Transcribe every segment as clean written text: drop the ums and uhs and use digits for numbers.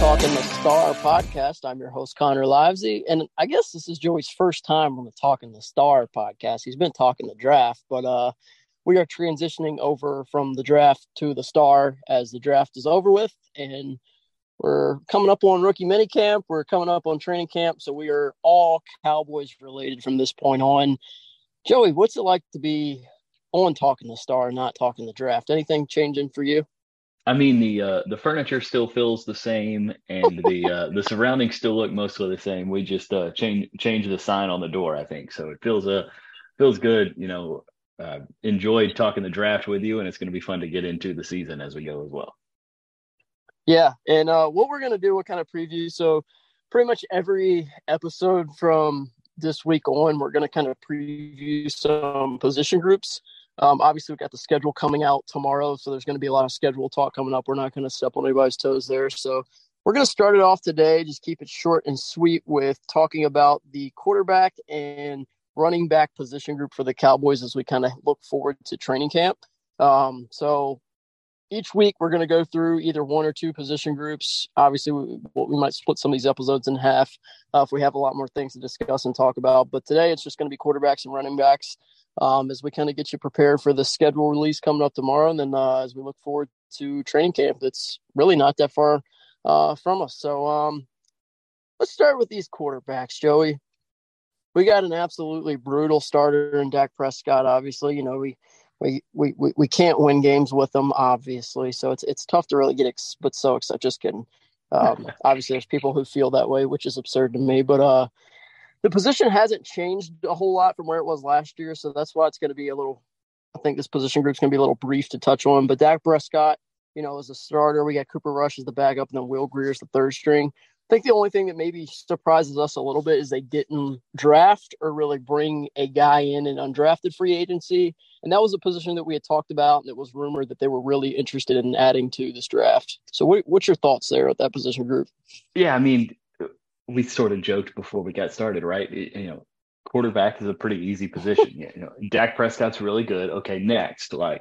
Talking the Star podcast. I'm your host, Connor Livesay, and I guess this is Joey's first time on the Talking the Star podcast. He's been talking the draft, but we are transitioning over from the draft to the Star as the draft is over with, and we're coming up on rookie minicamp. We're coming up on training camp, so we are all Cowboys related from this point on. Joey, what's it like to be on Talking the Star, not Talking the Draft? Anything changing for you? I mean, the furniture still feels the same, and the surroundings still look mostly the same. We just change the sign on the door, I think. So it feels good. You know, enjoyed talking the draft with you, and it's going to be fun to get into the season as we go as well. Yeah, and what we're going to do, what kind of preview? So pretty much every episode from this week on, we're going to kind of preview some position groups. Obviously, we got the schedule coming out tomorrow, so there's going to be a lot of schedule talk coming up. We're not going to step on anybody's toes there. So we're going to start it off today, just keep it short and sweet with talking about the quarterback and running back position group for the Cowboys as we kind of look forward to training camp. So each week we're going to go through either one or two position groups. Obviously, we might split some of these episodes in half if we have a lot more things to discuss and talk about. But today it's just going to be quarterbacks and running backs. As we kind of get you prepared for the schedule release coming up tomorrow. And then as we look forward to training camp, that's really not that far from us. So let's start with these quarterbacks, Joey. We got an absolutely brutal starter in Dak Prescott, obviously. You know, we can't win games with them, obviously. So it's tough to really get so excited. Just kidding. Obviously, there's people who feel that way, which is absurd to me. But the position hasn't changed a whole lot from where it was last year, so that's why it's going to be I think this position group's going to be a little brief to touch on. But Dak Prescott, you know, is a starter. We got Cooper Rush as the backup, and then Will Greer is the third string. I think the only thing that maybe surprises us a little bit is they didn't draft or really bring a guy in undrafted free agency, and that was a position that we had talked about, and it was rumored that they were really interested in adding to this draft. So what's your thoughts there at that position group? Yeah, I mean, we sort of joked before we got started, right? You know, quarterback is a pretty easy position. You know, Dak Prescott's really good. Okay, next, but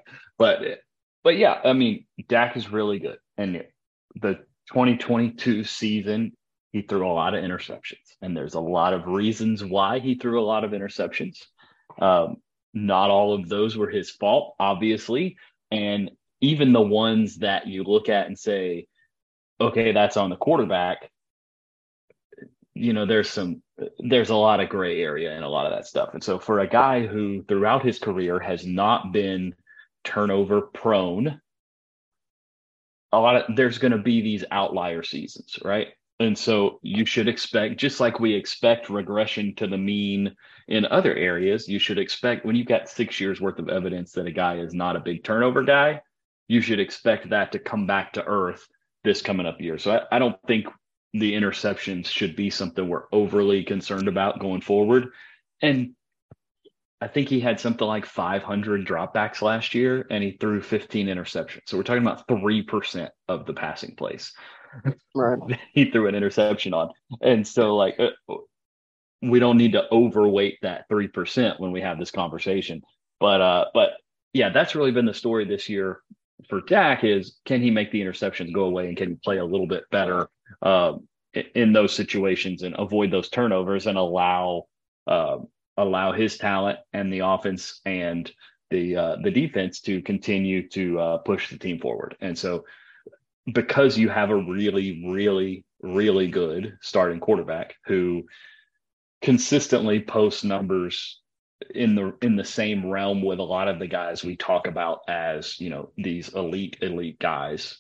yeah, I mean, Dak is really good, and the 2022 season, he threw a lot of interceptions, and there's a lot of reasons why he threw a lot of interceptions. Not all of those were his fault, obviously, and even the ones that you look at and say, okay, that's on the quarterback. You know, there's a lot of gray area and a lot of that stuff. And so for a guy who throughout his career has not been turnover prone, there's going to be these outlier seasons, right? And so you should expect, just like we expect regression to the mean in other areas, you should expect when you've got 6 years worth of evidence that a guy is not a big turnover guy, you should expect that to come back to earth this coming up year. So I don't think the interceptions should be something we're overly concerned about going forward. And I think he had something like 500 dropbacks last year, and he threw 15 interceptions. So we're talking about 3% of the passing plays. Right. He threw an interception on. And so, like, we don't need to overweight that 3% when we have this conversation. But yeah, that's really been the story this year for Dak is, can he make the interceptions go away, and can he play a little bit better in those situations and avoid those turnovers and allow his talent and the offense and the defense to continue to push the team forward. And so because you have a really, really, really good starting quarterback who consistently posts numbers in the same realm with a lot of the guys we talk about as, you know, these elite guys,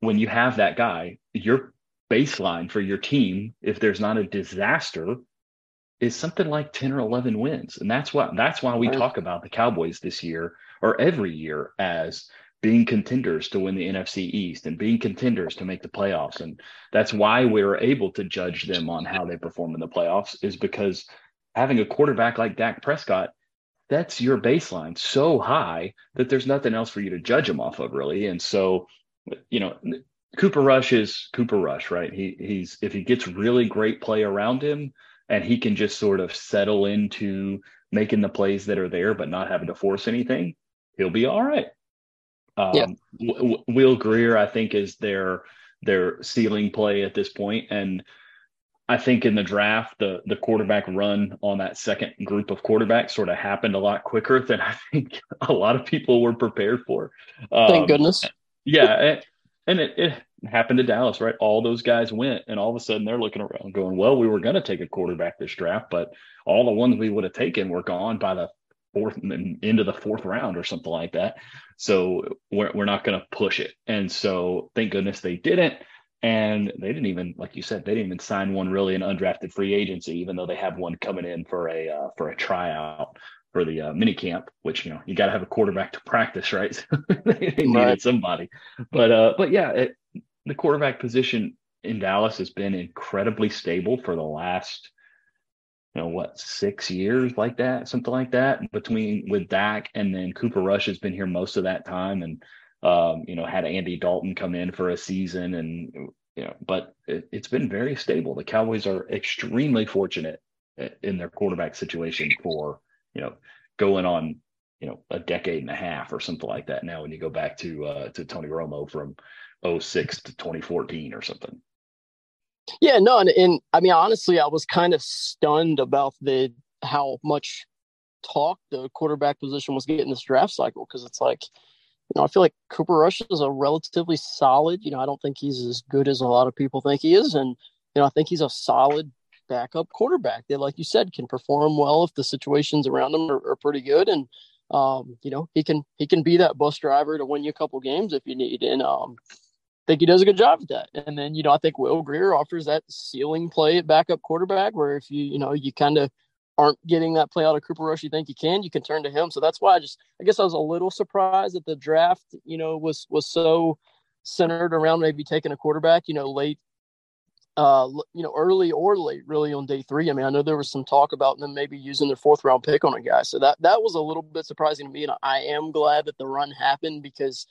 when you have that guy, your baseline for your team, if there's not a disaster, is something like 10 or 11 wins. And that's why we talk about the Cowboys this year or every year as being contenders to win the NFC East and being contenders to make the playoffs. And that's why we were able to judge them on how they perform in the playoffs, is because having a quarterback like Dak Prescott, that's your baseline so high that there's nothing else for you to judge him off of, really. And so, you know, Cooper Rush is Cooper Rush, right? He's if he gets really great play around him, and he can just sort of settle into making the plays that are there, but not having to force anything, he'll be all right. Will Greer, I think, is their ceiling play at this point. And I think in the draft, the quarterback run on that second group of quarterbacks sort of happened a lot quicker than I think a lot of people were prepared for. Thank goodness. Yeah. And it happened to Dallas, right? All those guys went, and all of a sudden they're looking around going, well, we were going to take a quarterback this draft, but all the ones we would have taken were gone by the fourth and into the fourth round or something like that. So we're not going to push it. And so thank goodness they didn't. And they didn't even, like you said, they didn't even sign one really in undrafted free agency, even though they have one coming in for a tryout for the mini camp, which, you know, you got to have a quarterback to practice, right? So they needed somebody, but yeah, the quarterback position in Dallas has been incredibly stable for the last, 6 years, like that, something like that, with Dak, and then Cooper Rush has been here most of that time, and had Andy Dalton come in for a season, and but it's been very stable. The Cowboys are extremely fortunate in their quarterback situation for going on a decade and a half or something like that. Now, when you go back to Tony Romo from 2006 to 2014 or something. Yeah, no, and I mean, honestly, I was kind of stunned about how much talk the quarterback position was getting this draft cycle, because it's like, I feel like Cooper Rush is a relatively solid, I don't think he's as good as a lot of people think he is, and I think he's a solid backup quarterback that, like you said, can perform well if the situations around him are pretty good, and he can be that bus driver to win you a couple games if you need, and I think he does a good job at that. And then, I think Will Greer offers that ceiling play at backup quarterback, where if you kind of aren't getting that play out of Cooper Rush you think you can turn to him. So that's why I guess I was a little surprised that the draft, was so centered around maybe taking a quarterback, late, early or late, really, on day three. I mean, I know there was some talk about them maybe using their fourth round pick on a guy. So that was a little bit surprising to me. And I am glad that the run happened, because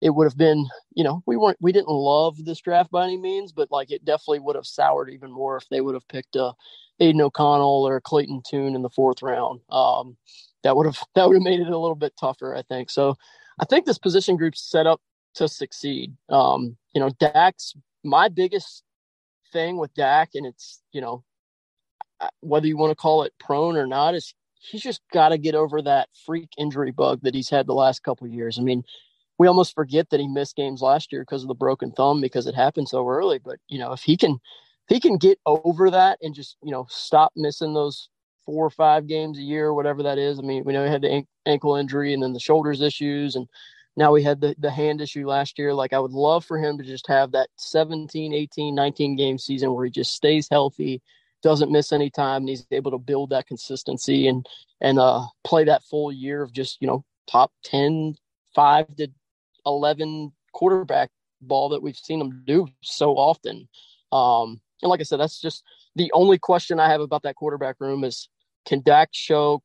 it would have been, we didn't love this draft by any means, but like it definitely would have soured even more if they would have picked Aiden O'Connell or Clayton Tune in the fourth round. That would have made it a little bit tougher, I think. So I think this position group's set up to succeed. Dak's my biggest thing with Dak, and it's, whether you want to call it prone or not, is he's just got to get over that freak injury bug that he's had the last couple of years. I mean, we almost forget that he missed games last year because of the broken thumb, because it happened so early. But, if he can get over that and just, stop missing those 4 or 5 games a year or whatever that is. I mean, we know he had the ankle injury and then the shoulders issues. And now we had the hand issue last year. Like, I would love for him to just have that 17, 18, 19 game season where he just stays healthy, doesn't miss any time, and he's able to build that consistency and play that full year of just, top 10, 5 to 11 quarterback ball that we've seen them do so often. And like I said, that's just the only question I have about that quarterback room is Can Dak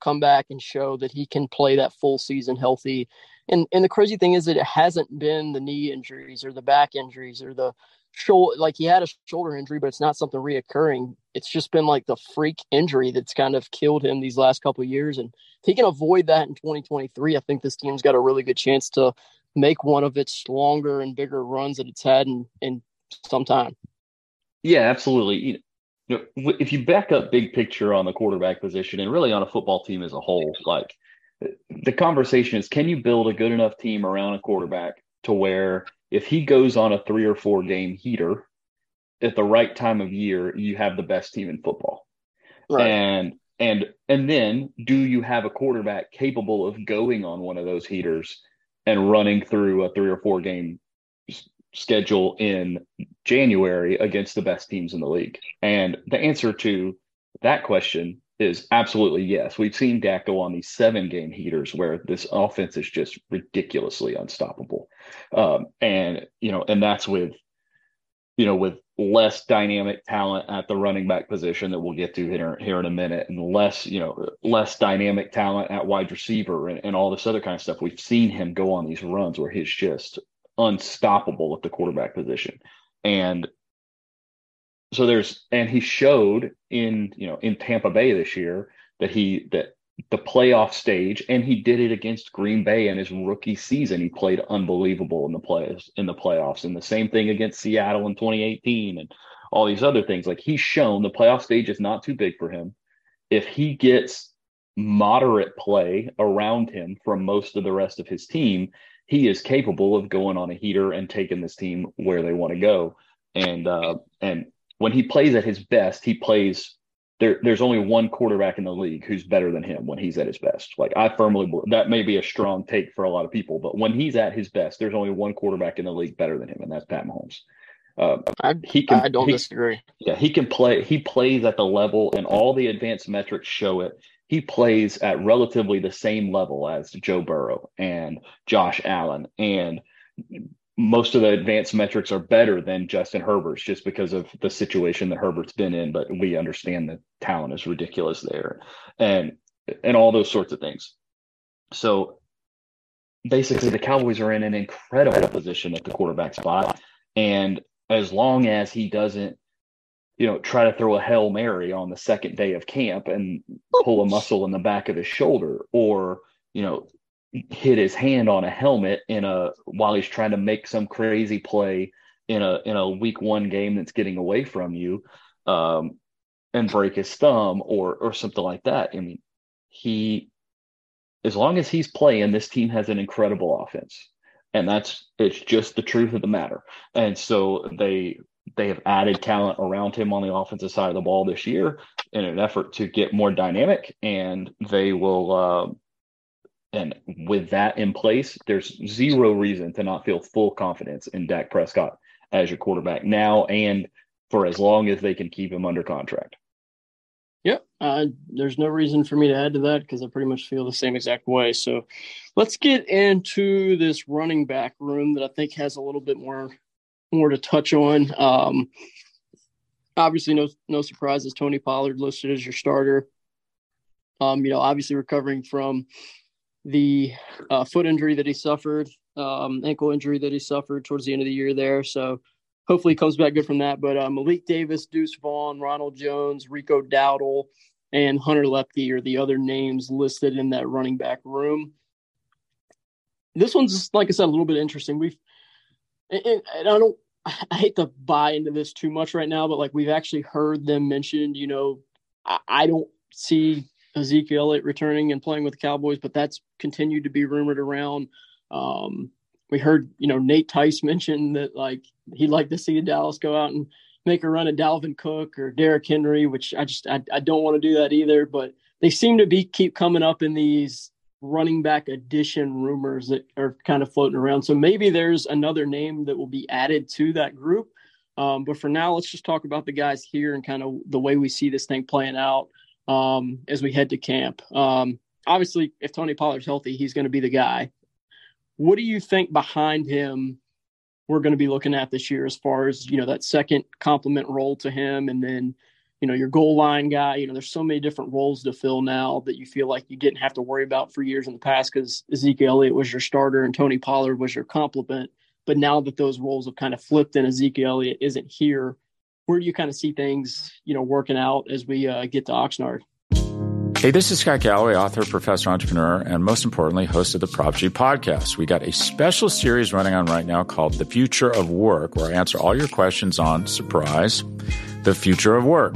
come back and show that he can play that full season healthy? And the crazy thing is that it hasn't been the knee injuries or the back injuries or the shoulder. Like, he had a shoulder injury, but it's not something reoccurring. It's just been like the freak injury that's kind of killed him these last couple of years. And if he can avoid that in 2023, I think this team's got a really good chance to make one of its longer and bigger runs that it's had in some time. Yeah, absolutely. If you back up big picture on the quarterback position and really on a football team as a whole, like, the conversation is, can you build a good enough team around a quarterback to where if he goes on a 3 or 4 game heater at the right time of year, you have the best team in football. Right. And then do you have a quarterback capable of going on one of those heaters and running through a 3 or 4 game schedule in January against the best teams in the league? And the answer to that question is absolutely yes. We've seen Dak go on these 7 game heaters where this offense is just ridiculously unstoppable. And that's with less dynamic talent at the running back position that we'll get to here in a minute, and less dynamic talent at wide receiver and all this other kind of stuff. We've seen him go on these runs where he's just unstoppable at the quarterback position. And so he showed in Tampa Bay this year that the playoff stage, and he did it against Green Bay in his rookie season. He played unbelievable in the playoffs, and the same thing against Seattle in 2018 and all these other things. Like, he's shown the playoff stage is not too big for him. If he gets moderate play around him from most of the rest of his team, he is capable of going on a heater and taking this team where they want to go. And when he plays at his best, he plays. There's only one quarterback in the league who's better than him when he's at his best. Like, I firmly believe that may be a strong take for a lot of people, but when he's at his best, there's only one quarterback in the league better than him, and that's Pat Mahomes. I don't disagree. Yeah, he can play. He plays at the level, and all the advanced metrics show it. He plays at relatively the same level as Joe Burrow and Josh Allen, and most of the advanced metrics are better than Justin Herbert's just because of the situation that Herbert's been in, but we understand the talent is ridiculous there and all those sorts of things. So basically the Cowboys are in an incredible position at the quarterback spot. And as long as he doesn't, try to throw a Hail Mary on the second day of camp and pull a muscle in the back of his shoulder or, hit his hand on a helmet while he's trying to make some crazy play in a week 1 game that's getting away from you, and break his thumb or something like that. I mean, as long as he's playing, this team has an incredible offense, and it's just the truth of the matter. And so they have added talent around him on the offensive side of the ball this year in an effort to get more dynamic, and they will, and with that in place, there's zero reason to not feel full confidence in Dak Prescott as your quarterback now and for as long as they can keep him under contract. Yep. There's no reason for me to add to that because I pretty much feel the same exact way. So let's get into this running back room that I think has a little bit more to touch on. Obviously, no surprises. Tony Pollard listed as your starter. Obviously recovering from the foot injury that he suffered, ankle injury that he suffered towards the end of the year there. So hopefully he comes back good from that. But Malik Davis, Deuce Vaughn, Ronald Jones, Rico Dowdle, and Hunter Luepke are the other names listed in that running back room. This one's, like I said, a little bit interesting. I hate to buy into this too much right now, but like we've actually heard them mentioned, I don't see Ezekiel Elliott returning and playing with the Cowboys, but that's continued to be rumored around. We heard, Nate Tice mentioned that like he'd like to see Dallas go out and make a run at Dalvin Cook or Derrick Henry, which I don't want to do that either. But they seem to keep coming up in these running back addition rumors that are kind of floating around. So maybe there's another name that will be added to that group. But for now, let's just talk about the guys here and kind of the way we see this thing playing out as we head to camp. Obviously, if Tony Pollard's healthy, he's going to be the guy. What do you think behind him we're going to be looking at this year as far as, that second complement role to him and then, you know, your goal line guy. You know, there's so many different roles to fill now that you feel like you didn't have to worry about for years in the past because Ezekiel Elliott was your starter and Tony Pollard was your complement. But now that those roles have kind of flipped and Ezekiel Elliott isn't here, where do you kind of see things, you know, working out as we get to Oxnard? Hey, this is Scott Galloway, author, professor, entrepreneur, and most importantly, host of the Prop G podcast. We got a special series running on right now called The Future of Work, where I answer all your questions on, surprise, the future of work.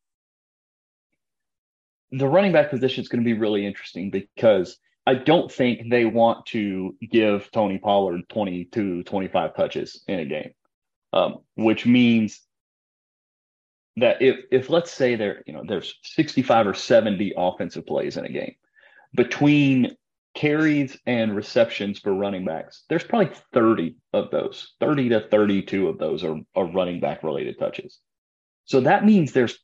the running back position is going to be really interesting because I don't think they want to give Tony Pollard 22, 25 touches in a game, which means that if let's say there, you know, there's 65 or 70 offensive plays in a game between carries and receptions for running backs, there's probably 30 of those, 30 to 32 of those are running back related touches. So that means there's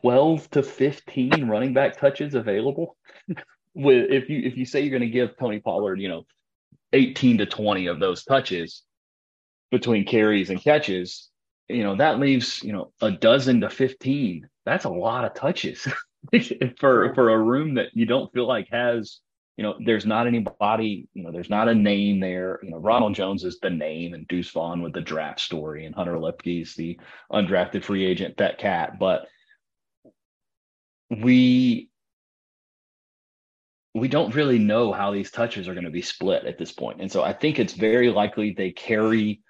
12 to 15 running back touches available. With if you say you're going to give Tony Pollard, you know, 18 to 20 of those touches between carries and catches, you know, that leaves, you know, a dozen to 15. That's a lot of touches for a room that you don't feel like has, you know, there's not anybody, you know, there's not a name there. You know, Ronald Jones is the name and Deuce Vaughn with the draft story and Hunter Luepke is the undrafted free agent, that cat. But we don't really know how these touches are going to be split at this point. And so I think it's very likely they carry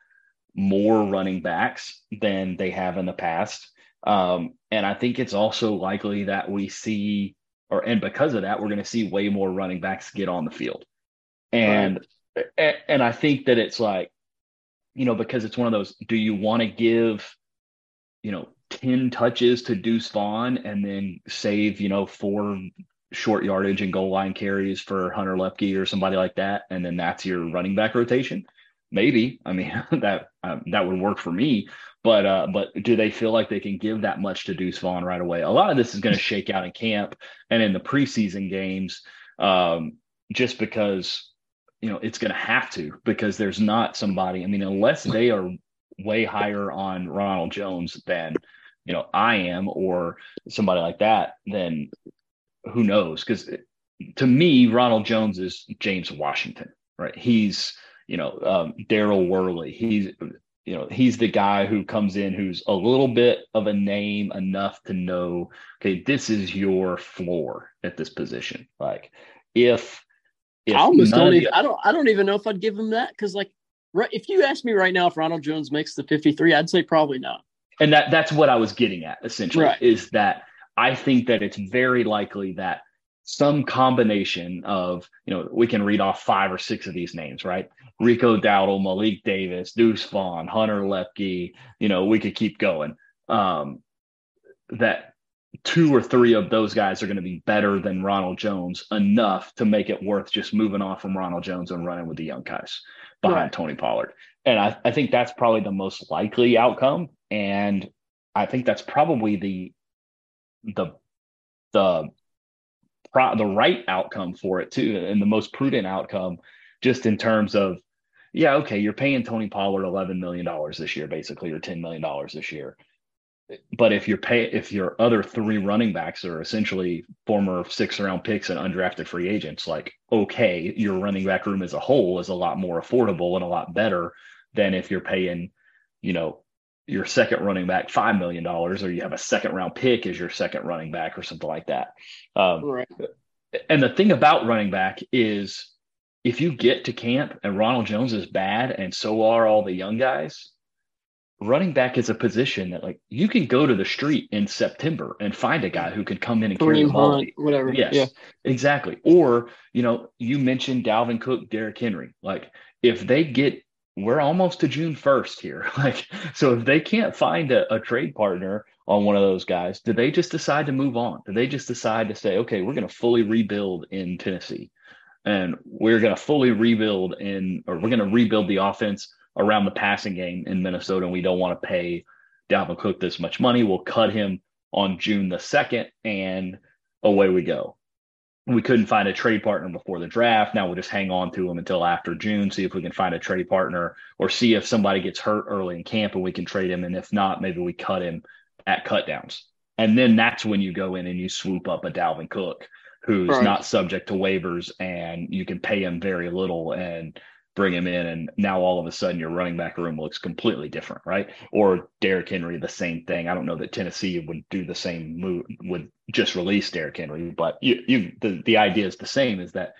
more running backs than they have in the past. And I think it's also likely that we see, and because of that, we're going to see way more running backs get on the field. And I think that it's like, you know, because it's one of those, do you want to give, you know, 10 touches to Deuce Vaughn and then save, you know, 4 short yardage and goal line carries for Hunter Luepke or somebody like that, and then that's your running back rotation? Maybe. I mean, that would work for me. But do they feel like they can give that much to Deuce Vaughn right away? A lot of this is going to shake out in camp and in the preseason games, just because, you know, it's going to have to, because there's not somebody. I mean, unless they are way higher on Ronald Jones than, you know, I am, or somebody like that, then who knows? Because to me, Ronald Jones is James Washington, right? He's, you know, Daryl Worley. He's, you know, he's the guy who comes in, who's a little bit of a name enough to know, okay, this is your floor at this position. Like if I almost don't even, I don't even know if I'd give him that, because like, right, if you ask me right now if Ronald Jones makes the 53, I'd say probably not. And that's what I was getting at, essentially, right, is that I think that it's very likely that some combination of, you know, we can read off 5 or 6 of these names, right? Rico Dowdle, Malik Davis, Deuce Vaughn, Hunter Luepke, you know, we could keep going. That 2 or 3 of those guys are going to be better than Ronald Jones enough to make it worth just moving off from Ronald Jones and running with the young guys behind, right, Tony Pollard. And I think that's probably the most likely outcome. And I think that's probably the right outcome for it too. And the most prudent outcome, just in terms of, yeah, okay, you're paying Tony Pollard $11 million this year, basically, or $10 million this year. But if your other 3 running backs are essentially former 6th round picks and undrafted free agents, like, okay, your running back room as a whole is a lot more affordable and a lot better than if you're paying, you know, your 2nd running back $5 million, or you have a 2nd round pick as your 2nd running back or something like that. Right. And the thing about running back is, if you get to camp and Ronald Jones is bad and so are all the young guys, running back is a position that, like, you can go to the street in September and find a guy who could come in and carry the ball. Whatever. Yes, yeah, exactly. Or, you know, you mentioned Dalvin Cook, Derrick Henry. Like, if they get, we're almost to June 1st here. Like, so if they can't find a trade partner on one of those guys? Did they just decide to move on? Did they just decide to say, okay, we're going to fully rebuild in Tennessee, and we're going to fully rebuild in, or we're going to rebuild the offense around the passing game in Minnesota, and we don't want to pay Dalvin Cook this much money. We'll cut him on June the 2nd, and away we go. We couldn't find a trade partner before the draft. Now we'll just hang on to him until after June, see if we can find a trade partner, or see if somebody gets hurt early in camp and we can trade him. And if not, maybe we cut him at cutdowns. And then that's when you go in and you swoop up a Dalvin Cook, who's right, not subject to waivers, and you can pay him very little and bring him in. And now all of a sudden your running back room looks completely different, right? Or Derrick Henry, the same thing. I don't know that Tennessee would do the same move, would just release Derrick Henry, but the idea is the same, is that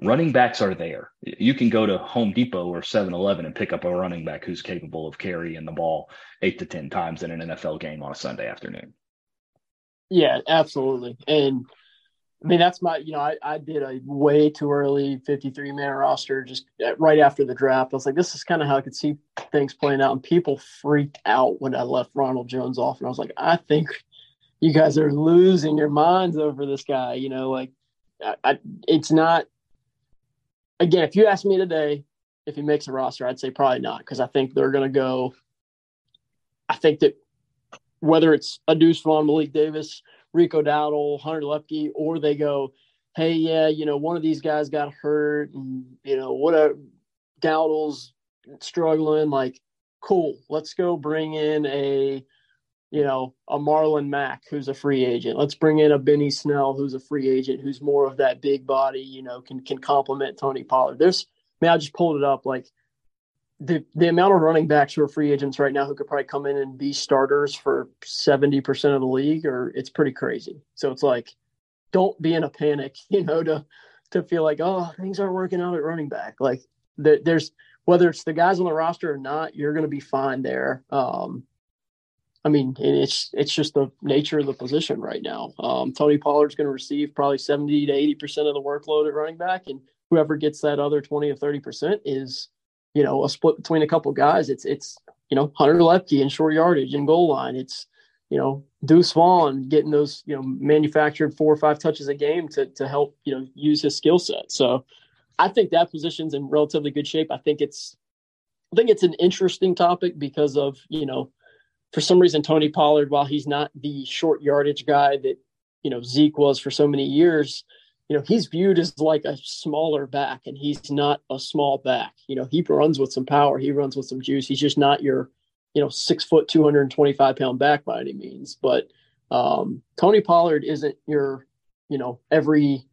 running backs are there. You can go to Home Depot or 7-Eleven and pick up a running back who's capable of carrying the ball 8 to 10 times in an NFL game on a Sunday afternoon. Yeah, absolutely. And I mean, that's my, I did a way too early 53-man roster just right after the draft. I was like, this is kind of how I could see things playing out. And people freaked out when I left Ronald Jones off. And I was like, I think you guys are losing your minds over this guy. It's not – again, if you ask me today if he makes a roster, I'd say probably not, because I think they're going to go – I think that whether it's a Deuce Vaughn, Malik Davis – Rico Dowdle, Hunter Luepke, or they go, hey, yeah, one of these guys got hurt, and, Dowdle's struggling, like, cool, let's go bring in a Marlon Mack, who's a free agent. Let's bring in a Benny Snell, who's a free agent, who's more of that big body, can complement Tony Pollard. I just pulled it up, like, the amount of running backs who are free agents right now who could probably come in and be starters for 70% of the league, or it's pretty crazy. So it's like, don't be in a panic, to feel like, oh, things aren't working out at running back. Like there's, whether it's the guys on the roster or not, you're going to be fine there. It's just the nature of the position right now. Tony Pollard's going to receive probably 70 to 80% of the workload at running back. And whoever gets that other 20 or 30% is, a split between a couple guys. It's Hunter Luepke in short yardage and goal line. It's, Deuce Vaughn getting those, manufactured 4 or 5 touches a game to help, use his skill set. So I think that position's in relatively good shape. I think it's an interesting topic because of, for some reason, Tony Pollard, while he's not the short yardage guy that, Zeke was for so many years, he's viewed as like a smaller back, and he's not a small back. He runs with some power. He runs with some juice. He's just not your, 6 foot, 225 pound back by any means. But Tony Pollard isn't your, every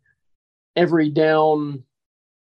down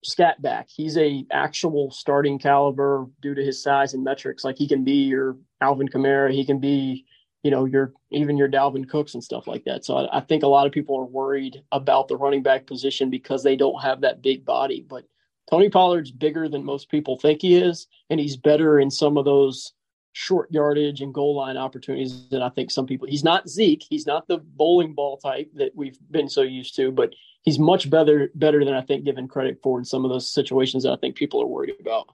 scat back. He's a actual starting caliber due to his size and metrics. Like he can be your Alvin Kamara. He can be, your Dalvin Cooks and stuff like that. So I think a lot of people are worried about the running back position because they don't have that big body. But Tony Pollard's bigger than most people think he is, and he's better in some of those short yardage and goal line opportunities that I think some people – he's not Zeke. He's not the bowling ball type that we've been so used to, but he's much better than I think given credit for in some of those situations that I think people are worried about.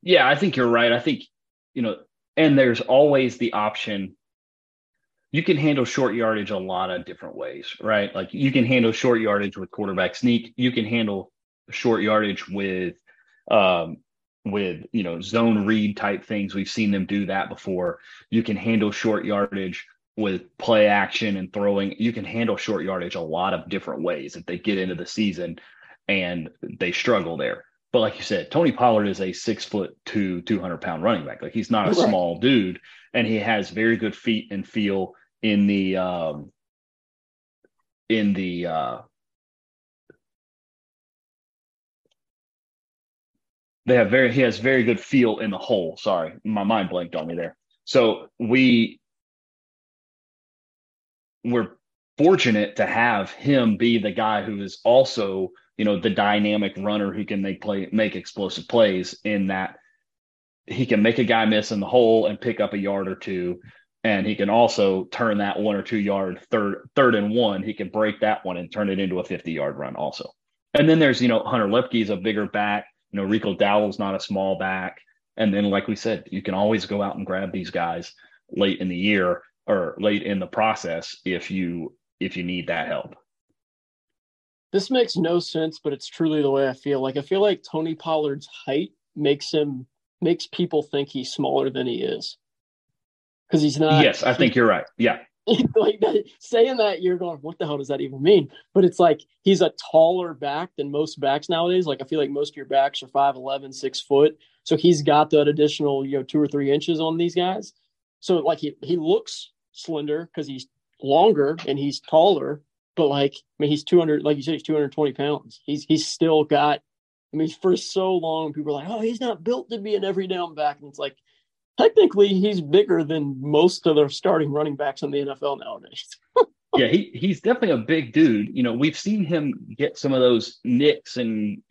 Yeah, I think you're right. I think, and there's always the option – you can handle short yardage a lot of different ways, right? Like you can handle short yardage with quarterback sneak. You can handle short yardage with zone read type things. We've seen them do that before. You can handle short yardage with play action and throwing. You can handle short yardage a lot of different ways if they get into the season and they struggle there. But like you said, Tony Pollard is a 6 foot 2, 200 pound running back. Like he's not a small dude, and he has very good feet and feel he has very good feel in the hole. Sorry, my mind blanked on me there. So we're fortunate to have him be the guy who is also, the dynamic runner who can make explosive plays, in that he can make a guy miss in the hole and pick up a yard or two. And he can also turn that 1 or 2 yard third and one. He can break that one and turn it into a 50-yard run also. And then there's, Hunter Luepke is a bigger back. Rico Dowdle's not a small back. And then, like we said, you can always go out and grab these guys late in the year or late in the process if you need that help. This makes no sense, but it's truly the way I feel. Like, I feel like Tony Pollard's height makes people think he's smaller than he is, because he's not. Yes, I think you're right. Yeah. Like, saying that, you're going, what the hell does that even mean? But it's like, he's a taller back than most backs nowadays. Like, I feel like most of your backs are 5'11", 6 foot. So he's got that additional, 2 or 3 inches on these guys. So like, he looks slender because he's longer and he's taller, but like, I mean, he's 200, like you said, he's 220 pounds. He's still got, I mean, for so long, people are like, oh, he's not built to be an every down back. And it's like, technically, he's bigger than most of the starting running backs in the NFL nowadays. Yeah, he's definitely a big dude. We've seen him get some of those nicks and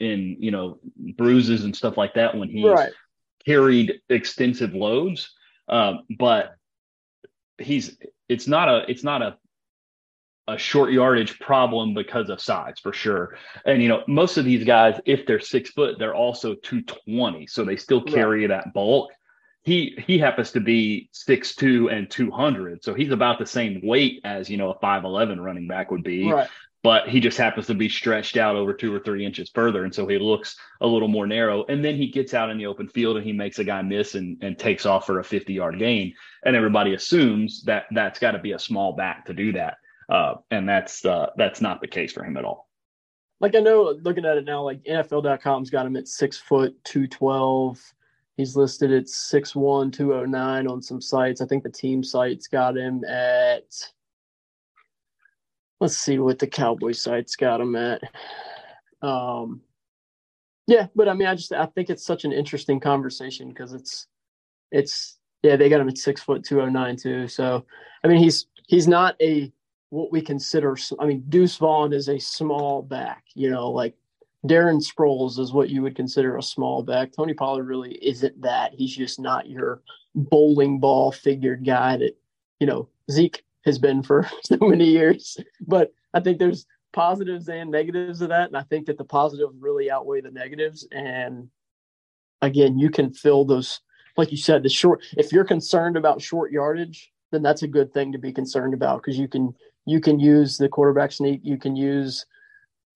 bruises and stuff like that when he's carried extensive loads. But it's not a short yardage problem because of size, for sure. And, most of these guys, if they're 6 foot, they're also 220. So they still carry that bulk. He happens to be 6'2" and 200. So he's about the same weight as, a 5'11" running back would be, but he just happens to be stretched out over 2 or 3 inches further. And so he looks a little more narrow, and then he gets out in the open field and he makes a guy miss and takes off for a 50-yard gain. And everybody assumes that's got to be a small back to do that. And that's not the case for him at all. Like, I know, looking at it now, like NFL.com's got him at 6 foot, 212. He's listed at 6'1", 209 on some sites. I think the team site's got him at – let's see what the Cowboys site's got him at. But, I mean, I think it's such an interesting conversation because they got him at 6 foot, 209 too. So, I mean, he's not what we consider – I mean, Deuce Vaughn is a small back, Darren Sproles is what you would consider a small back. Tony Pollard really isn't that. He's just not your bowling ball figured guy that, Zeke has been for so many years. But I think there's positives and negatives of that. And I think that the positives really outweigh the negatives. And again, you can fill those, like you said, if you're concerned about short yardage, then that's a good thing to be concerned about, because you can use the quarterback sneak. You can use,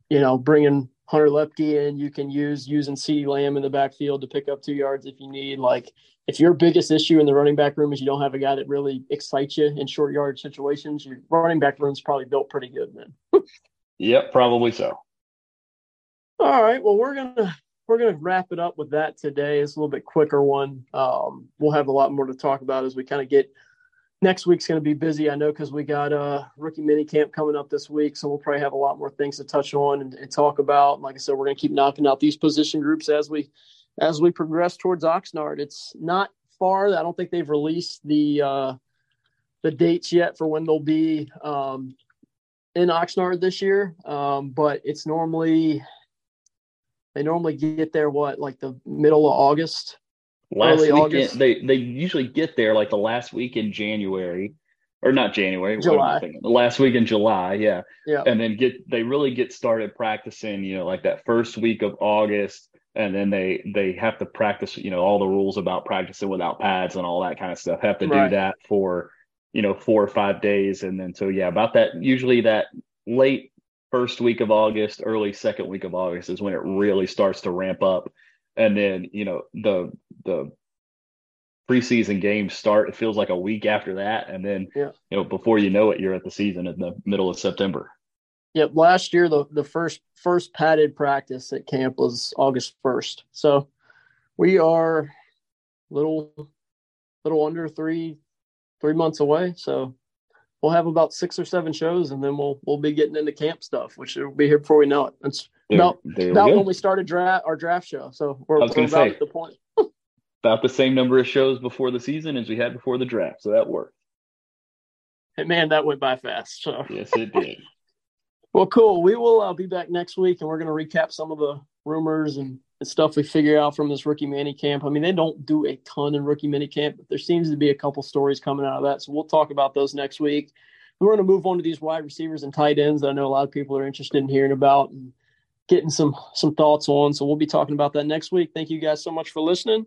bringing Hunter Luepke in, you can using CeeDee Lamb in the backfield to pick up 2 yards if you need. Like, if your biggest issue in the running back room is you don't have a guy that really excites you in short yard situations, your running back room's probably built pretty good then. Yep, probably so. All right, well, we're gonna wrap it up with that today. It's a little bit quicker one. We'll have a lot more to talk about as we kind of get. Next week's going to be busy, I know, because we got rookie minicamp coming up this week, so we'll probably have a lot more things to touch on and talk about. And like I said, we're going to keep knocking out these position groups as we progress towards Oxnard. It's not far. I don't think they've released the dates yet for when they'll be in Oxnard this year, but it's they normally get there the middle of August. Last weekend, they usually get there like the last week in January, or not January, July. The last week in July, yeah. And then they really get started practicing, that first week of August, and then they have to practice, all the rules about practicing without pads and all that kind of stuff. Have to do that for 4 or 5 days, and then about that. Usually that late first week of August, early second week of August is when it really starts to ramp up. And then, the preseason games start, it feels like a week after that. And then, before you know it, you're at the season in the middle of September. Yep. Last year, the first padded practice at camp was August 1st. So we are little under three months away. So we'll have about 6 or 7 shows, and then we'll be getting into camp stuff, which will be here before we know it. It's about when we started our draft show. So we're about at the point. About the same number of shows before the season as we had before the draft. So that worked. And man, that went by fast. So. Yes, it did. Well, cool. We will be back next week, and we're going to recap some of the rumors and stuff we figure out from this rookie mini camp. I mean, they don't do a ton in rookie mini camp, but there seems to be a couple stories coming out of that. So we'll talk about those next week. We're going to move on to these wide receivers and tight ends that I know a lot of people are interested in hearing about and getting some thoughts on. So we'll be talking about that next week. Thank you guys so much for listening.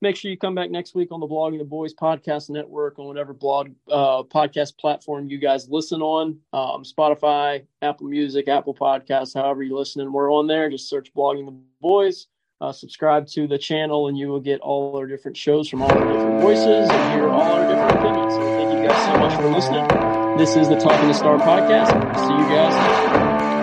Make sure you come back next week on the Blogging the Boys Podcast Network on whatever blog podcast platform you guys listen on, Spotify, Apple Music, Apple Podcasts, however you're listening. We're on there. Just search Blogging the Boys. Subscribe to the channel, and you will get all our different shows from all our different voices and hear all our different opinions. So thank you guys so much for listening. This is the Talking the Star Podcast. See you guys next week.